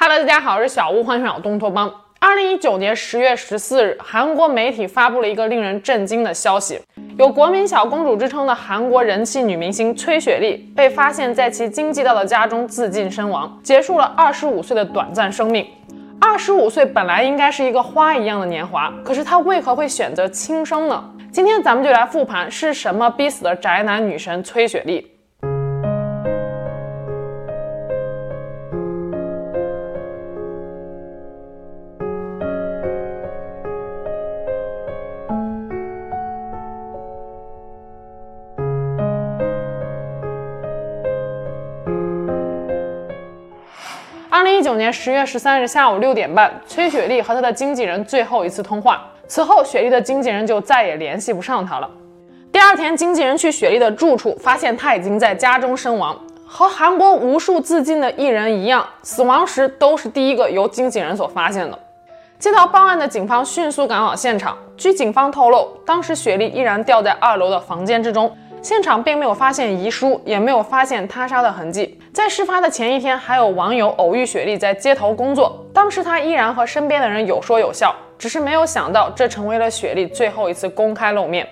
Hello， 大家好，我是小屋，欢迎小东托邦。2019年10月14日，韩国媒体发布了一个令人震惊的消息：有国民小公主之称的韩国人气女明星崔雪莉被发现在其京畿道的家中自尽身亡，结束了25岁的短暂生命。25岁本来应该是一个花一样的年华，可是她为何会选择轻生呢？今天咱们就来复盘是什么逼死了宅男女神崔雪莉。2019年10月13日下午6点半，崔雪莉和她的经纪人最后一次通话。此后，雪莉的经纪人就再也联系不上她了。第二天，经纪人去雪莉的住处，发现她已经在家中身亡。和韩国无数自尽的艺人一样，死亡时都是第一个由经纪人所发现的。接到报案的警方迅速赶往现场。据警方透露，当时雪莉依然吊在2楼的房间之中。现场并没有发现遗书，也没有发现他杀的痕迹。在事发的前一天，还有网友偶遇雪莉在街头工作，当时她依然和身边的人有说有笑，只是没有想到这成为了雪莉最后一次公开露面。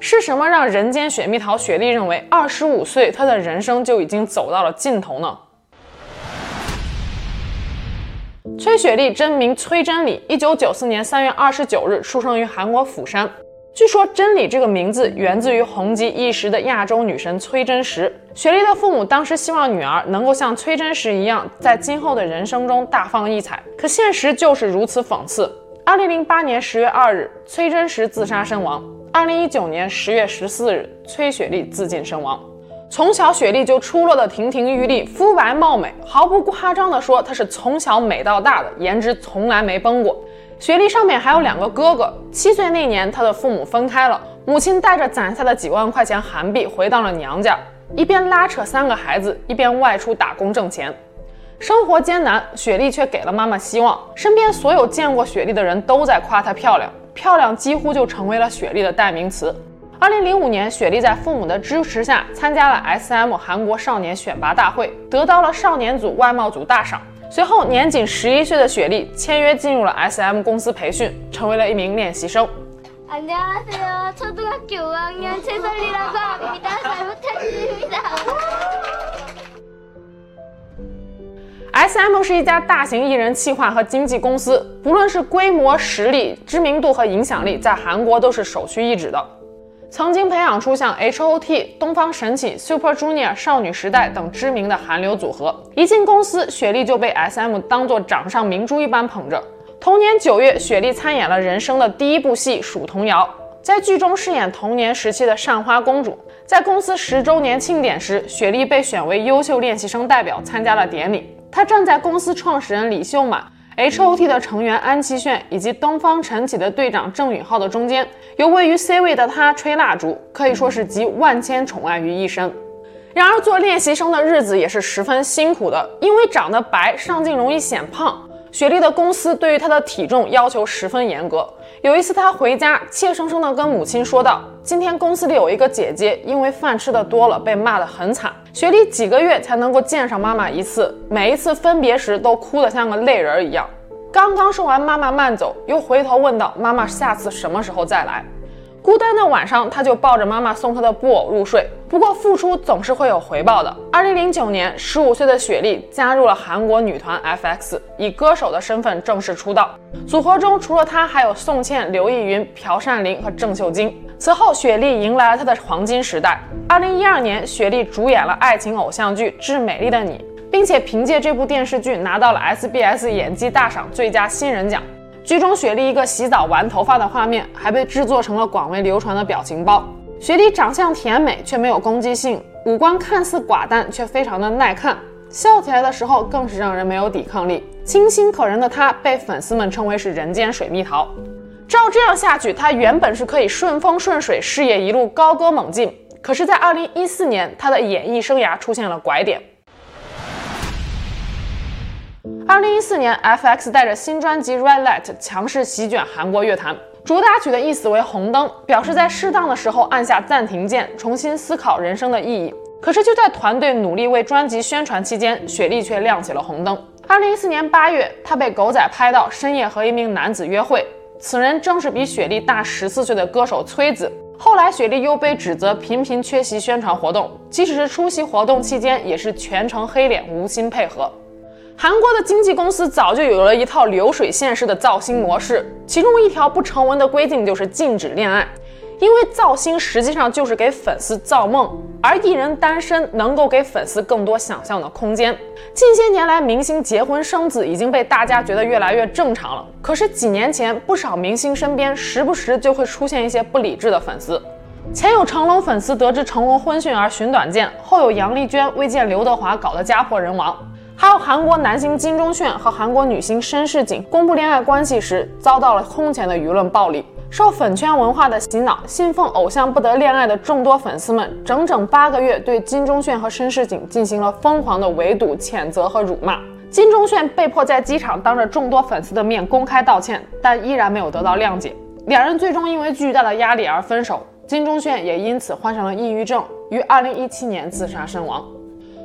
是什么让人间水蜜桃雪莉认为25岁她的人生就已经走到了尽头呢？崔雪莉真名崔真理，1994年3月29日出生于韩国釜山。据说真理这个名字源自于红极一时的亚洲女神崔真实。雪莉的父母当时希望女儿能够像崔真实一样，在今后的人生中大放异彩，可现实就是如此讽刺。2008年10月2日，崔真实自杀身亡。2019年10月14日，崔雪莉自尽身亡。从小雪莉就出落得亭亭玉立，肤白貌美，毫不夸张地说她是从小美到大的，颜值从来没崩过。雪莉上面还有2个哥哥，7岁那年她的父母分开了，母亲带着攒下的几万块钱韩币回到了娘家，一边拉扯3个孩子，一边外出打工挣钱。生活艰难，雪莉却给了妈妈希望，身边所有见过雪莉的人都在夸她漂亮，漂亮几乎就成为了雪莉的代名词。2005年，雪莉在父母的支持下参加了 SM 韩国少年选拔大会，得到了少年组外貌组大赏。随后年仅11岁的雪莉签约进入了 SM 公司培训，成为了一名练习生。SM 是一家大型艺人企划和经纪公司，不论是规模、实力、知名度和影响力，在韩国都是首屈一指的。曾经培养出像 HOT、东方神起、Super Junior、少女时代等知名的韩流组合，一进公司，雪莉就被 SM 当作掌上明珠一般捧着。同年9月，雪莉参演了人生的第一部戏《蜀童谣》，在剧中饰演童年时期的善花公主。在公司10周年庆典时，雪莉被选为优秀练习生代表参加了典礼。她站在公司创始人李秀满、HOT 的成员安七炫以及东方神起的队长郑允浩的中间，由位于 C 位的他吹蜡烛，可以说是集万千宠爱于一身。然而做练习生的日子也是十分辛苦的，因为长得白，上镜容易显胖。雪莉的公司对于她的体重要求十分严格。有一次她回家，怯生生地跟母亲说道：“今天公司里有一个姐姐，因为饭吃的多了，被骂得很惨。”雪莉几个月才能够见上妈妈一次，每一次分别时都哭得像个泪人一样。刚刚说完妈妈慢走，又回头问道：“妈妈下次什么时候再来？”孤单的晚上，她就抱着妈妈送她的布偶入睡。不过付出总是会有回报的。2009年，15岁的雪莉加入了韩国女团 FX， 以歌手的身份正式出道。组合中除了她，还有宋茜、刘逸云、朴善琳和郑秀晶。此后，雪莉迎来了她的黄金时代。2012年，雪莉主演了爱情偶像剧《致美丽的你》，并且凭借这部电视剧拿到了 SBS 演技大赏最佳新人奖。剧中雪莉一个洗澡玩头发的画面，还被制作成了广为流传的表情包。雪莉长相甜美却没有攻击性，五官看似寡淡却非常的耐看，笑起来的时候更是让人没有抵抗力。清新可人的她被粉丝们称为是人间水蜜桃。照这样下去，她原本是可以顺风顺水，事业一路高歌猛进。可是在2014年，她的演艺生涯出现了拐点。2014年 FX 带着新专辑 Red Light 强势席卷韩国乐坛，主打曲的意思为红灯，表示在适当的时候按下暂停键，重新思考人生的意义。可是就在团队努力为专辑宣传期间，雪莉却亮起了红灯。2014年8月，她被狗仔拍到深夜和一名男子约会，此人正是比雪莉大14岁的歌手崔子。后来，雪莉又被指责频频缺席宣传活动，即使是出席活动期间，也是全程黑脸，无心配合。韩国的经纪公司早就有了一套流水线式的造星模式，其中一条不成文的规定就是禁止恋爱，因为造星实际上就是给粉丝造梦，而艺人单身能够给粉丝更多想象的空间。近些年来，明星结婚生子已经被大家觉得越来越正常了，可是几年前，不少明星身边时不时就会出现一些不理智的粉丝。前有成龙粉丝得知成龙婚讯而寻短见，后有杨丽娟为见刘德华搞得家破人亡，还有韩国男星金钟铉和韩国女星申世景公布恋爱关系时遭到了空前的舆论暴力。受粉圈文化的洗脑，信奉偶像不得恋爱的众多粉丝们，整整8个月对金钟铉和申世景进行了疯狂的围堵、谴责和辱骂。金钟铉被迫在机场当着众多粉丝的面公开道歉，但依然没有得到谅解。两人最终因为巨大的压力而分手，金钟铉也因此患上了抑郁症，于2017年自杀身亡。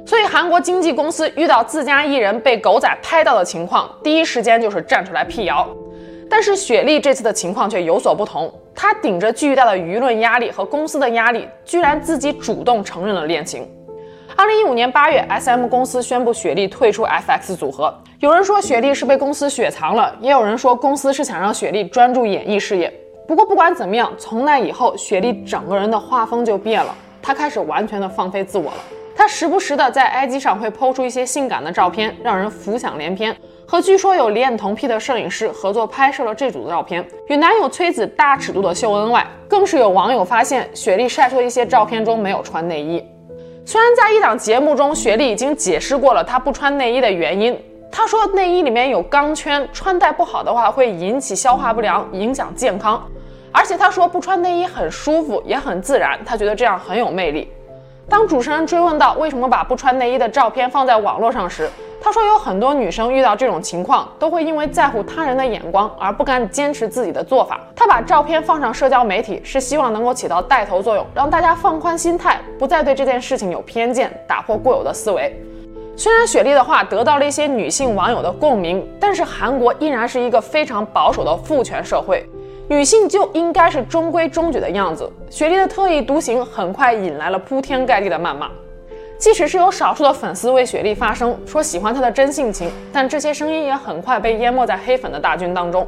所以，韩国经纪公司遇到自家艺人被狗仔拍到的情况，第一时间就是站出来辟谣。但是雪莉这次的情况却有所不同，她顶着巨大的舆论压力和公司的压力，居然自己主动承认了恋情。2015年8月 ，SM 公司宣布雪莉退出 FX 组合。有人说雪莉是被公司雪藏了，也有人说公司是想让雪莉专注演艺事业。不过不管怎么样，从那以后，雪莉整个人的画风就变了，她开始完全的放飞自我了。她时不时的在 IG 上会抛出一些性感的照片，让人浮想联翩。和据说有脸同癖的摄影师合作拍摄了这组照片，与男友崔子大尺度的秀恩外，更是有网友发现雪莉晒出的一些照片中没有穿内衣。虽然在一档节目中，雪莉已经解释过了她不穿内衣的原因，她说内衣里面有钢圈，穿戴不好的话会引起消化不良，影响健康，而且她说不穿内衣很舒服也很自然，她觉得这样很有魅力。当主持人追问到为什么把不穿内衣的照片放在网络上时，她说有很多女生遇到这种情况，都会因为在乎他人的眼光而不敢坚持自己的做法。她把照片放上社交媒体，是希望能够起到带头作用，让大家放宽心态，不再对这件事情有偏见，打破固有的思维。虽然雪莉的话得到了一些女性网友的共鸣，但是韩国依然是一个非常保守的父权社会，女性就应该是中规中矩的样子。雪莉的特立独行很快引来了铺天盖地的谩骂。即使是有少数的粉丝为雪莉发声，说喜欢她的真性情，但这些声音也很快被淹没在黑粉的大军当中。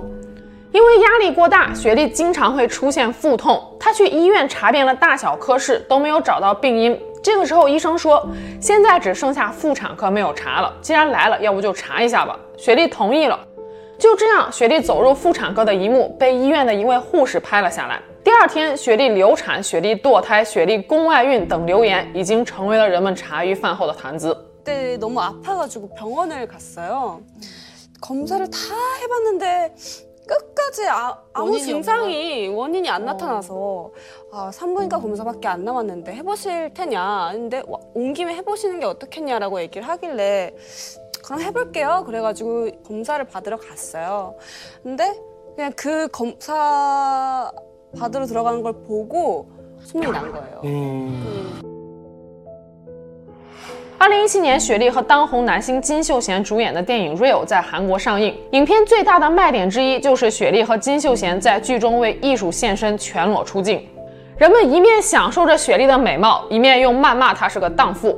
因为压力过大，雪莉经常会出现腹痛，她去医院查遍了大小科室都没有找到病因。这个时候医生说，现在只剩下妇产科没有查了，既然来了，要不就查一下吧。雪莉同意了。就这样，雪莉走入妇产科的一幕被医院的一位护士拍了下来。第二天，雪莉流产、雪莉堕胎、雪莉宫外孕等流言已经成为了人们茶余饭后的谈资。그때 너무 아파가지고 병원을 갔어요. 검사를 다 해봤는데 끝까지 아무 증상이 원인이 안 나타나서 아, 산부인과 검사밖에 안 남았는데 해보실 테냐? 근데 온 김에 해보시는 게 어떻겠냐라고 얘기를 하길래 그럼 해볼게요. 그래가지고 검사를 받으러 갔어요. 근데 그냥 그 검사 받으러 들어가는 걸 보고 소문이 난 거예요. 2017年，雪莉和当红男星金秀贤主演的电影《Real》在韩国上映。影片最大的卖点之一就是雪莉和金秀贤在剧中为艺术献身，全裸出镜。人们一面享受着雪莉的美貌，一面又谩骂她是个荡妇。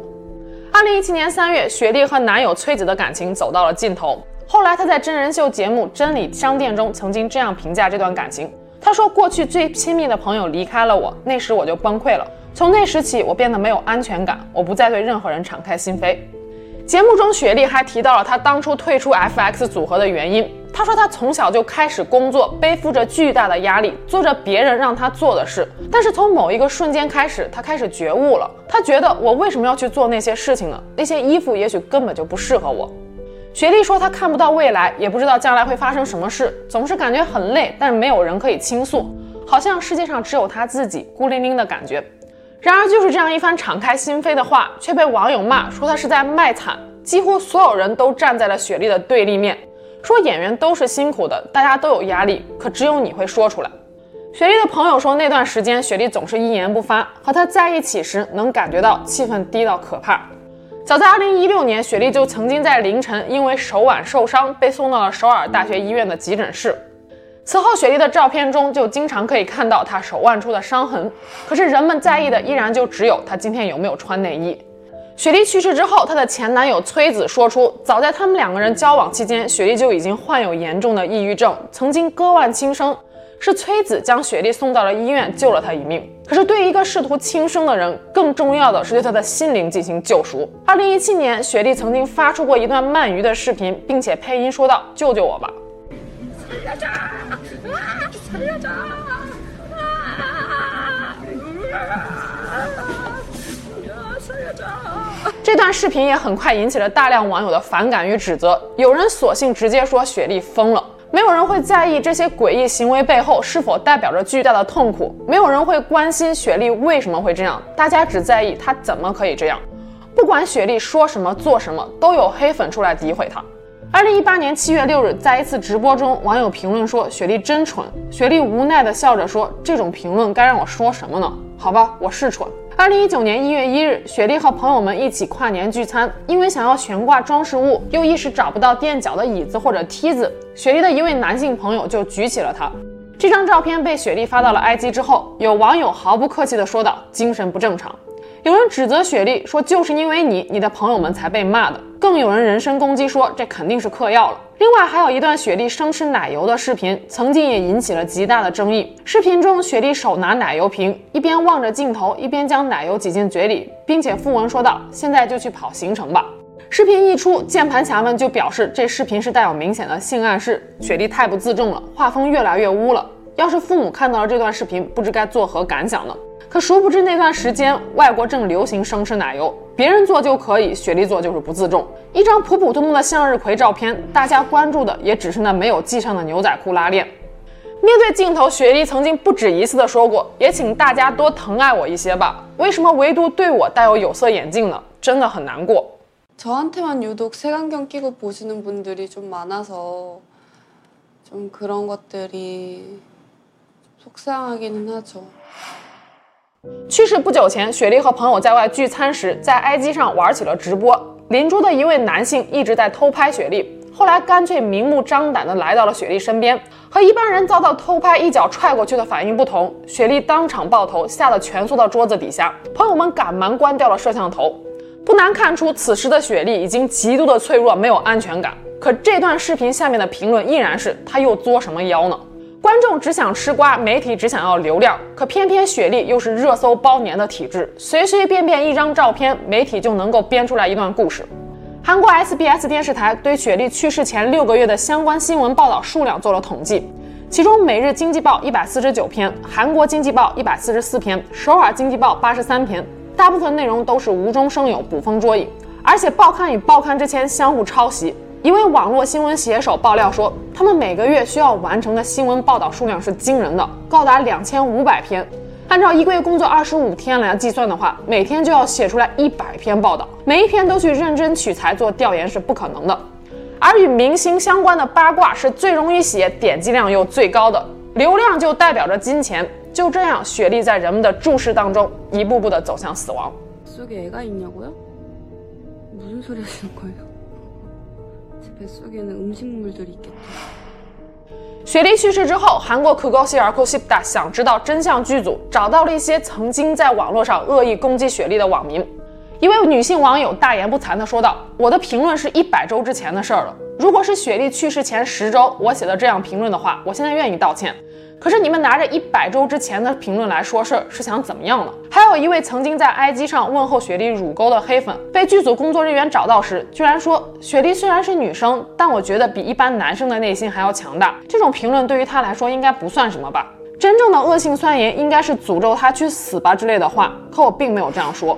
2017年3月，雪莉和男友崔子的感情走到了尽头。后来，她在真人秀节目《真理商店》中曾经这样评价这段感情。他说，过去最亲密的朋友离开了我，那时我就崩溃了。从那时起，我变得没有安全感，我不再对任何人敞开心扉。节目中，雪莉还提到了她当初退出 FX 组合的原因。她说，她从小就开始工作，背负着巨大的压力，做着别人让她做的事。但是从某一个瞬间开始，她开始觉悟了。她觉得，我为什么要去做那些事情呢？那些衣服也许根本就不适合我。雪莉说，她看不到未来，也不知道将来会发生什么事，总是感觉很累，但是没有人可以倾诉，好像世界上只有她自己，孤零零的感觉。然而，就是这样一番敞开心扉的话，却被网友骂说她是在卖惨。几乎所有人都站在了雪莉的对立面，说演员都是辛苦的，大家都有压力，可只有你会说出来。雪莉的朋友说，那段时间雪莉总是一言不发，和她在一起时能感觉到气氛低到可怕。早在2016年，雪莉就曾经在凌晨因为手腕受伤被送到了首尔大学医院的急诊室。此后，雪莉的照片中就经常可以看到她手腕处的伤痕，可是人们在意的依然就只有她今天有没有穿内衣。雪莉去世之后，她的前男友崔子说出，早在他们两个人交往期间，雪莉就已经患有严重的抑郁症，曾经割腕轻生，是崔子将雪莉送到了医院，救了她一命。可是对于一个试图轻生的人，更重要的是对她的心灵进行救赎。2017年，雪莉曾经发出过一段鳗鱼的视频，并且配音说道：“救救我吧！”这段视频也很快引起了大量网友的反感与指责，有人索性直接说雪莉疯了。没有人会在意这些诡异行为背后是否代表着巨大的痛苦，没有人会关心雪莉为什么会这样，大家只在意她怎么可以这样。不管雪莉说什么做什么，都有黑粉出来诋毁她。2018年7月6日，在一次直播中，网友评论说雪莉真蠢，雪莉无奈地笑着说，这种评论该让我说什么呢？好吧，我是蠢。2019年1月1日，雪莉和朋友们一起跨年聚餐，因为想要悬挂装饰物，又一时找不到垫脚的椅子或者梯子，雪莉的一位男性朋友就举起了它。这张照片被雪莉发到了 IG 之后，有网友毫不客气地说道：“精神不正常。”有人指责雪莉说，就是因为你的朋友们才被骂的，更有人人身攻击说这肯定是嗑药了。另外还有一段雪莉生吃奶油的视频，曾经也引起了极大的争议。视频中，雪莉手拿奶油瓶，一边望着镜头，一边将奶油挤进嘴里，并且附文说道：“现在就去跑行程吧。”视频一出，键盘侠们就表示这视频是带有明显的性暗示，雪莉太不自重了，画风越来越污了。要是父母看到了这段视频，不知该作何感想呢？可殊不知那段时间外国正流行生吃奶油，别人做就可以，雪莉做就是不自重。一张普普通通的向日葵照片，大家关注的也只是那没有系上的牛仔裤拉链。面对镜头，雪莉曾经不止一次的说过，也请大家多疼爱我一些吧，为什么唯独对我戴有有色眼镜呢？真的很难过。저한테만유독색안경끼고보시는분들이좀많아서좀그런것들이속상하기는하죠。去世不久前，雪莉和朋友在外聚餐时，在 IG 上玩起了直播。邻桌的一位男性一直在偷拍雪莉，后来干脆明目张胆地来到了雪莉身边。和一般人遭到偷拍一脚踹过去的反应不同，雪莉当场爆头，吓得蜷缩到桌子底下。朋友们赶忙关掉了摄像头。不难看出，此时的雪莉已经极度的脆弱，没有安全感。可这段视频下面的评论依然是：她又作什么妖呢？观众只想吃瓜，媒体只想要流量，可偏偏雪莉又是热搜包年的体质，随随便便一张照片，媒体就能够编出来一段故事。韩国 SBS 电视台对雪莉去世前6个月的相关新闻报道数量做了统计，其中每日经济报149篇，韩国经济报144篇，首尔经济报83篇，大部分内容都是无中生有，捕风捉影，而且报刊与报刊之间相互抄袭。一位网络新闻写手爆料说，他们每个月需要完成的新闻报道数量是惊人的，高达2500篇。按照一个月工作25天来计算的话，每天就要写出来100篇报道，每一篇都去认真取材做调研是不可能的。而与明星相关的八卦是最容易写，点击量又最高的，流量就代表着金钱。就这样，雪莉在人们的注视当中，一步步地走向死亡。雪莉去世之后，韩国可高希尔库西达想知道真相剧组找到了一些曾经在网络上恶意攻击雪莉的网民。一位女性网友大言不惭地说道：“我的评论是100周之前的事了，如果是雪莉去世前10周我写的这样评论的话，我现在愿意道歉。可是你们拿着100周之前的评论来说事，是想怎么样呢？”还有一位曾经在 IG 上问候雪莉乳沟的黑粉，被剧组工作人员找到时，居然说：“雪莉虽然是女生，但我觉得比一般男生的内心还要强大。”这种评论对于她来说应该不算什么吧？真正的恶性酸言应该是诅咒她去死吧之类的话，可我并没有这样说。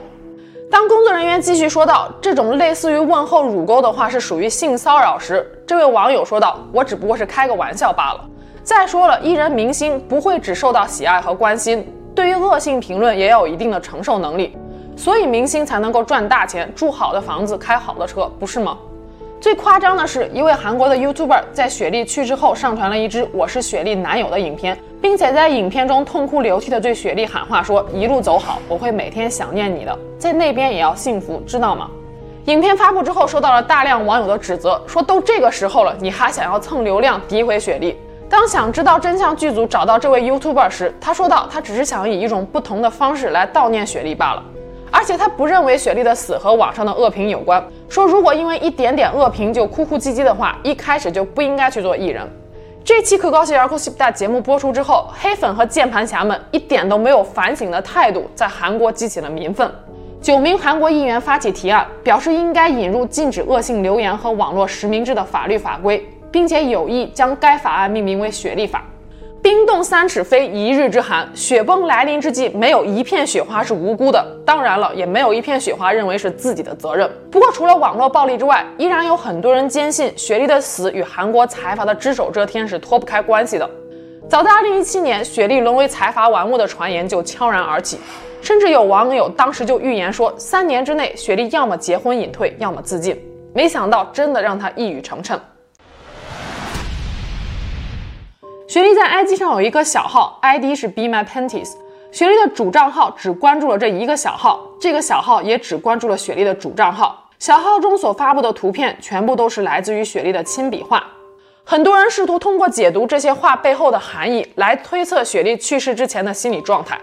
当工作人员继续说到这种类似于问候乳沟的话是属于性骚扰时，这位网友说道：“我只不过是开个玩笑罢了。”再说了，艺人明星不会只受到喜爱和关心，对于恶性评论也要有一定的承受能力，所以明星才能够赚大钱，住好的房子，开好的车，不是吗？最夸张的是，一位韩国的 YouTuber 在雪莉去世后上传了一支我是雪莉男友的影片，并且在影片中痛哭流涕地对雪莉喊话说：“一路走好，我会每天想念你的，在那边也要幸福，知道吗？”影片发布之后，受到了大量网友的指责，说都这个时候了，你还想要蹭流量，诋毁雪莉。当想知道真相剧组找到这位 YouTuber 时，他说到他只是想以一种不同的方式来悼念雪莉罢了，而且他不认为雪莉的死和网上的恶评有关，说如果因为一点点恶评就哭哭唧唧的话，一开始就不应该去做艺人。这期可高兴 Yakushipta 节目播出之后，黑粉和键盘侠们一点都没有反省的态度，在韩国激起了民愤。9名韩国议员发起提案，表示应该引入禁止恶性留言和网络实名制的法律法规，并且有意将该法案命名为雪莉法。冰冻3尺非一日之寒，雪崩来临之际，没有一片雪花是无辜的，当然了，也没有一片雪花认为是自己的责任。不过除了网络暴力之外，依然有很多人坚信雪莉的死与韩国财阀的只手遮天是脱不开关系的。早在2017年，雪莉沦为财阀玩物的传言就悄然而起，甚至有网友当时就预言说，3年之内雪莉要么结婚隐退，要么自尽，没想到真的让她一语成谶。雪莉在 IG 上有一个小号 ，ID 是 Be My Panties。雪莉的主账号只关注了这一个小号，这个小号也只关注了雪莉的主账号。小号中所发布的图片全部都是来自于雪莉的亲笔画。很多人试图通过解读这些画背后的含义，来推测雪莉去世之前的心理状态。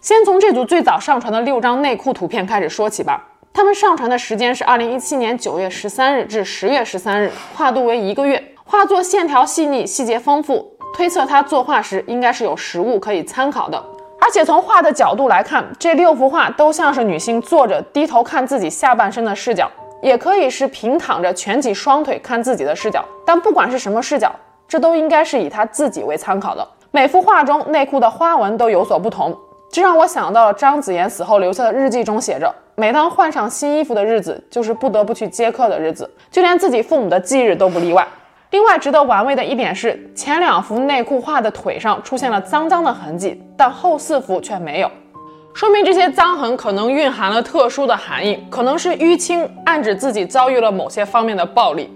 先从这组最早上传的6张内裤图片开始说起吧。他们上传的时间是2017年9月13日至10月13日，跨度为1个月。画作线条细腻，细节丰富。推测他作画时应该是有实物可以参考的，而且从画的角度来看，这6幅画都像是女性坐着低头看自己下半身的视角，也可以是平躺着蜷起双腿看自己的视角，但不管是什么视角，这都应该是以他自己为参考的。每幅画中内裤的花纹都有所不同，这让我想到了张子妍死后留下的日记中写着，每当换上新衣服的日子，就是不得不去接客的日子，就连自己父母的忌日都不例外。另外值得玩味的一点是，前2幅内裤画的腿上出现了脏脏的痕迹，但后4幅却没有，说明这些脏痕可能蕴含了特殊的含义，可能是淤青，暗指自己遭遇了某些方面的暴力。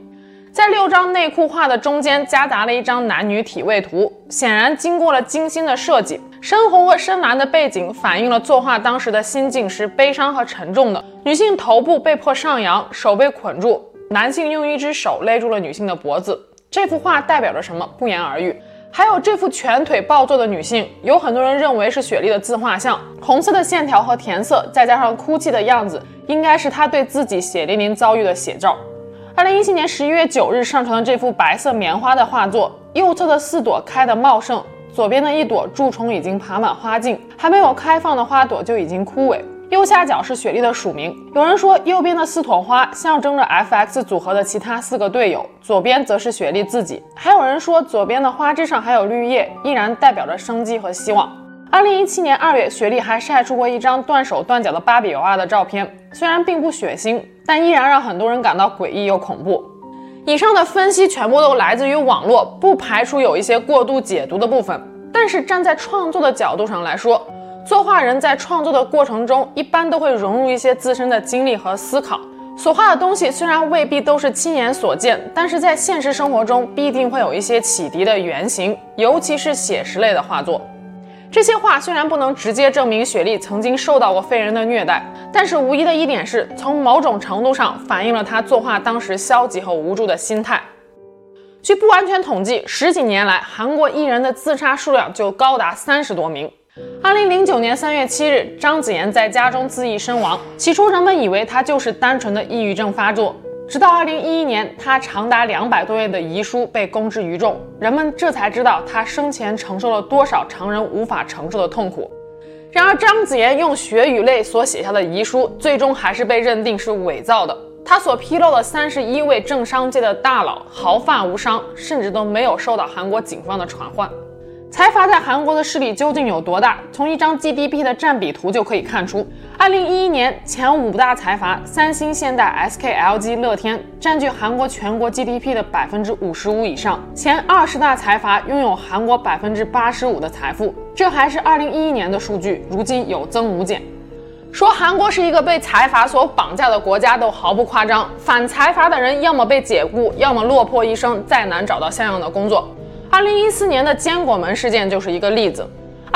在6张内裤画的中间夹杂了1张男女体位图，显然经过了精心的设计，深红和深蓝的背景反映了作画当时的心境是悲伤和沉重的。女性头部被迫上扬，手被捆住，男性用1只手勒住了女性的脖子，这幅画代表着什么不言而喻。还有这幅全腿抱坐的女性，有很多人认为是雪莉的自画像，红色的线条和填色再加上哭泣的样子，应该是她对自己血淋淋遭遇的写照。2017年11月9日上传的这幅白色棉花的画作，右侧的4朵开得茂盛，左边的1朵蛀虫已经爬满花茎，还没有开放的花朵就已经枯萎。右下角是雪莉的署名，有人说右边的4朵花象征着 FX 组合的其他4个队友，左边则是雪莉自己，还有人说左边的花枝上还有绿叶，依然代表着生机和希望。2017年2月，雪莉还晒出过1张断手断脚的芭比娃娃的照片，虽然并不血腥，但依然让很多人感到诡异又恐怖。以上的分析全部都来自于网络，不排除有一些过度解读的部分，但是站在创作的角度上来说，作画人在创作的过程中一般都会融入一些自身的经历和思考，所画的东西虽然未必都是亲眼所见，但是在现实生活中必定会有一些启迪的原型，尤其是写实类的画作。这些画虽然不能直接证明雪莉曾经受到过非人的虐待，但是无疑的一点是，从某种程度上反映了她作画当时消极和无助的心态。据不完全统计，10几年来韩国艺人的自杀数量就高达30多名。2009年3月7日，张子妍在家中自缢身亡，起初人们以为她就是单纯的抑郁症发作，直到2011年她长达200多页的遗书被公之于众，人们这才知道她生前承受了多少常人无法承受的痛苦。然而张子妍用血与泪所写下的遗书最终还是被认定是伪造的，她所披露的31位政商界的大佬毫发无伤，甚至都没有受到韩国警方的传唤。财阀在韩国的势力究竟有多大，从1张 GDP 的占比图就可以看出。2011年前5大财阀三星、现代、SKLG、乐天占据韩国全国 GDP 的 55% 以上，前20大财阀拥有韩国 85% 的财富，这还是2011年的数据，如今有增无减。说韩国是一个被财阀所绑架的国家都毫不夸张，反财阀的人要么被解雇，要么落魄一生，再难找到像样的工作。2014年的坚果门事件就是一个例子。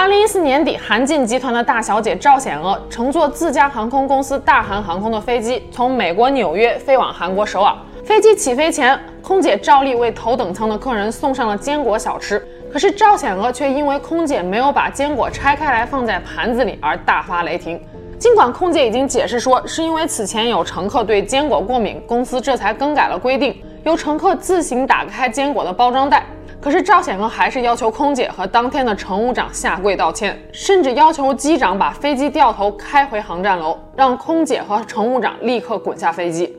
2014年底，韩进集团的大小姐赵显娥乘坐自家航空公司大韩航空的飞机，从美国纽约飞往韩国首尔。飞机起飞前，空姐照例为头等舱的客人送上了坚果小吃，可是赵显娥却因为空姐没有把坚果拆开来放在盘子里而大发雷霆。尽管空姐已经解释说是因为此前有乘客对坚果过敏，公司这才更改了规定，由乘客自行打开坚果的包装袋，可是赵显娥还是要求空姐和当天的乘务长下跪道歉，甚至要求机长把飞机掉头开回航站楼，让空姐和乘务长立刻滚下飞机。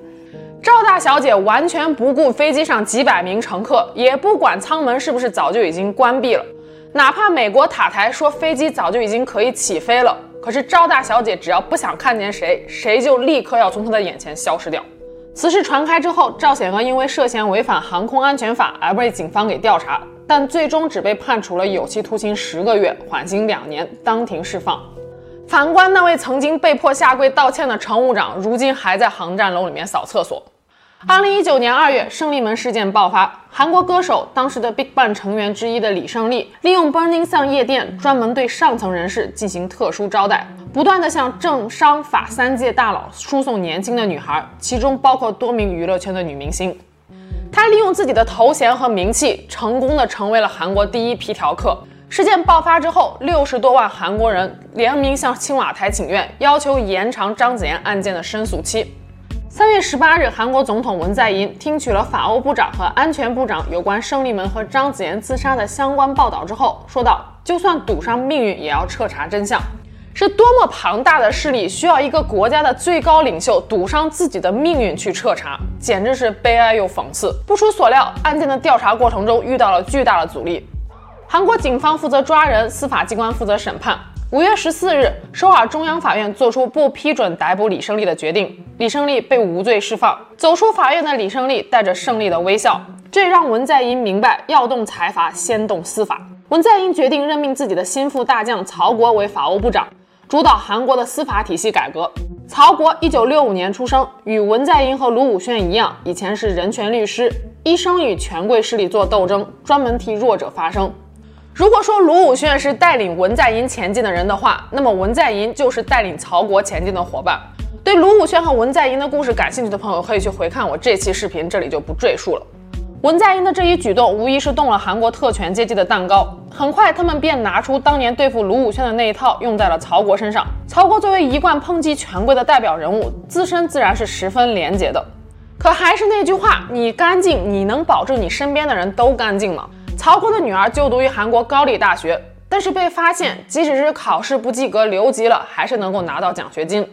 赵大小姐完全不顾飞机上几百名乘客，也不管舱门是不是早就已经关闭了，哪怕美国塔台说飞机早就已经可以起飞了，可是赵大小姐只要不想看见谁，谁就立刻要从她的眼前消失掉。此事传开之后，赵显娥因为涉嫌违反航空安全法而被警方给调查，但最终只被判处了有期徒刑10个月，缓刑2年，当庭释放。反观那位曾经被迫下跪道歉的乘务长，如今还在航站楼里面扫厕所。2019年2月，胜利门事件爆发，韩国歌手当时的 Big Bang 成员之一的李胜利，利用 Burning Sun 夜店专门对上层人士进行特殊招待，不断地向政商法3界大佬输送年轻的女孩，其中包括多名娱乐圈的女明星。他利用自己的头衔和名气，成功地成为了韩国第一皮条客。事件爆发之后，60多万韩国人联名向青瓦台请愿，要求延长张子妍案件的申诉期。3月18日，韩国总统文在寅听取了法务部长和安全部长有关胜利门和张子妍自杀的相关报道之后，说道：“就算赌上命运，也要彻查真相。”是多么庞大的势力，需要一个国家的最高领袖赌上自己的命运去彻查，简直是悲哀又讽刺。不出所料，案件的调查过程中遇到了巨大的阻力。韩国警方负责抓人，司法机关负责审判。5月14日，首尔中央法院作出不批准逮捕李胜利的决定，李胜利被无罪释放。走出法院的李胜利带着胜利的微笑，这让文在寅明白要动财阀先动司法。文在寅决定任命自己的心腹大将曹国为法务部长，主导韩国的司法体系改革。曹国1965年出生，与文在寅和卢武铉一样，以前是人权律师，一生与权贵势力做斗争，专门替弱者发声。如果说卢武铉是带领文在寅前进的人的话，那么文在寅就是带领曹国前进的伙伴。对卢武铉和文在寅的故事感兴趣的朋友，可以去回看我这期视频，这里就不赘述了。文在寅的这一举动无疑是动了韩国特权阶级的蛋糕，很快他们便拿出当年对付卢武铉的那一套用在了曹国身上。曹国作为一贯抨击权贵的代表人物，自身自然是十分廉洁的。可还是那句话，你干净，你能保证你身边的人都干净吗？曹国的女儿就读于韩国高丽大学，但是被发现即使是考试不及格留级了，还是能够拿到奖学金。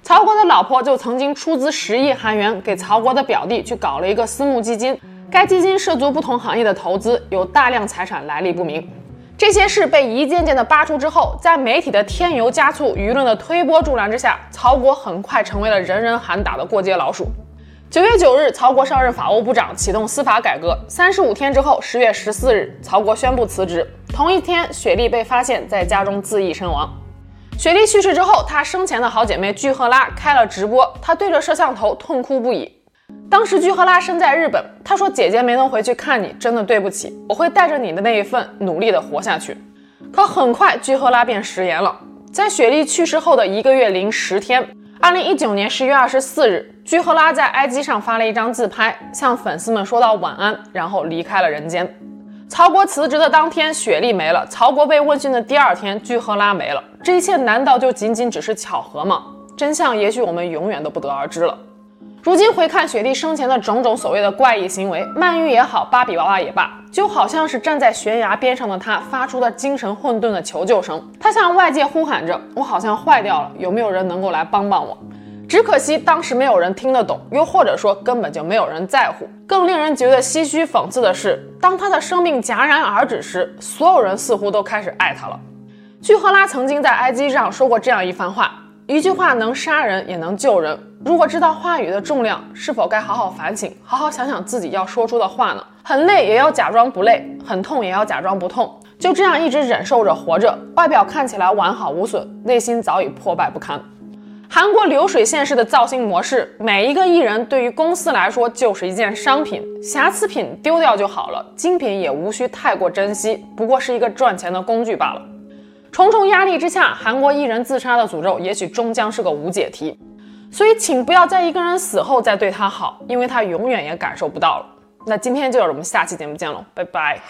曹国的老婆就曾经出资10亿韩元给曹国的表弟去搞了一个私募基金，该基金涉足不同行业的投资，有大量财产来历不明。这些事被一件件的扒出之后，在媒体的添油加醋、舆论的推波助澜之下，曹国很快成为了人人喊打的过街老鼠。9月9日，曹国上任法务部长，启动司法改革。35天之后，10月14日，曹国宣布辞职。同一天，雪莉被发现在家中自缢身亡。雪莉去世之后，她生前的好姐妹具赫拉开了直播，她对着摄像头痛哭不已。当时具赫拉身在日本，她说：“姐姐没能回去看你，真的对不起，我会带着你的那一份努力的活下去。”可很快，具赫拉便食言了。在雪莉去世后的1个月零10天。2019年10月24日，具赫拉在 IG 上发了一张自拍，向粉丝们说道晚安，然后离开了人间。曹国辞职的当天，雪莉没了；曹国被问讯的第2天，具赫拉没了。这一切难道就仅仅只是巧合吗？真相也许我们永远都不得而知了。如今回看雪莉生前的种种所谓的怪异行为，鳗鱼也好，芭比娃娃也罢，就好像是站在悬崖边上的她发出的精神混沌的求救声。她向外界呼喊着：“我好像坏掉了，有没有人能够来帮帮我？”只可惜当时没有人听得懂，又或者说根本就没有人在乎。更令人觉得唏嘘讽刺的是，当她的生命戛然而止时，所有人似乎都开始爱她了。具赫拉曾经在 IG 上说过这样一番话：“一句话能杀人，也能救人。”如果知道话语的重量，是否该好好反省，好好想想自己要说出的话呢？很累也要假装不累，很痛也要假装不痛，就这样一直忍受着活着，外表看起来完好无损，内心早已破败不堪。韩国流水线式的造星模式，每一个艺人对于公司来说就是一件商品，瑕疵品丢掉就好了，精品也无需太过珍惜，不过是一个赚钱的工具罢了。重重压力之下，韩国艺人自杀的诅咒也许终将是个无解题。所以请不要在一个人死后再对他好，因为他永远也感受不到了。那今天就到这，我们下期节目见喽，拜拜。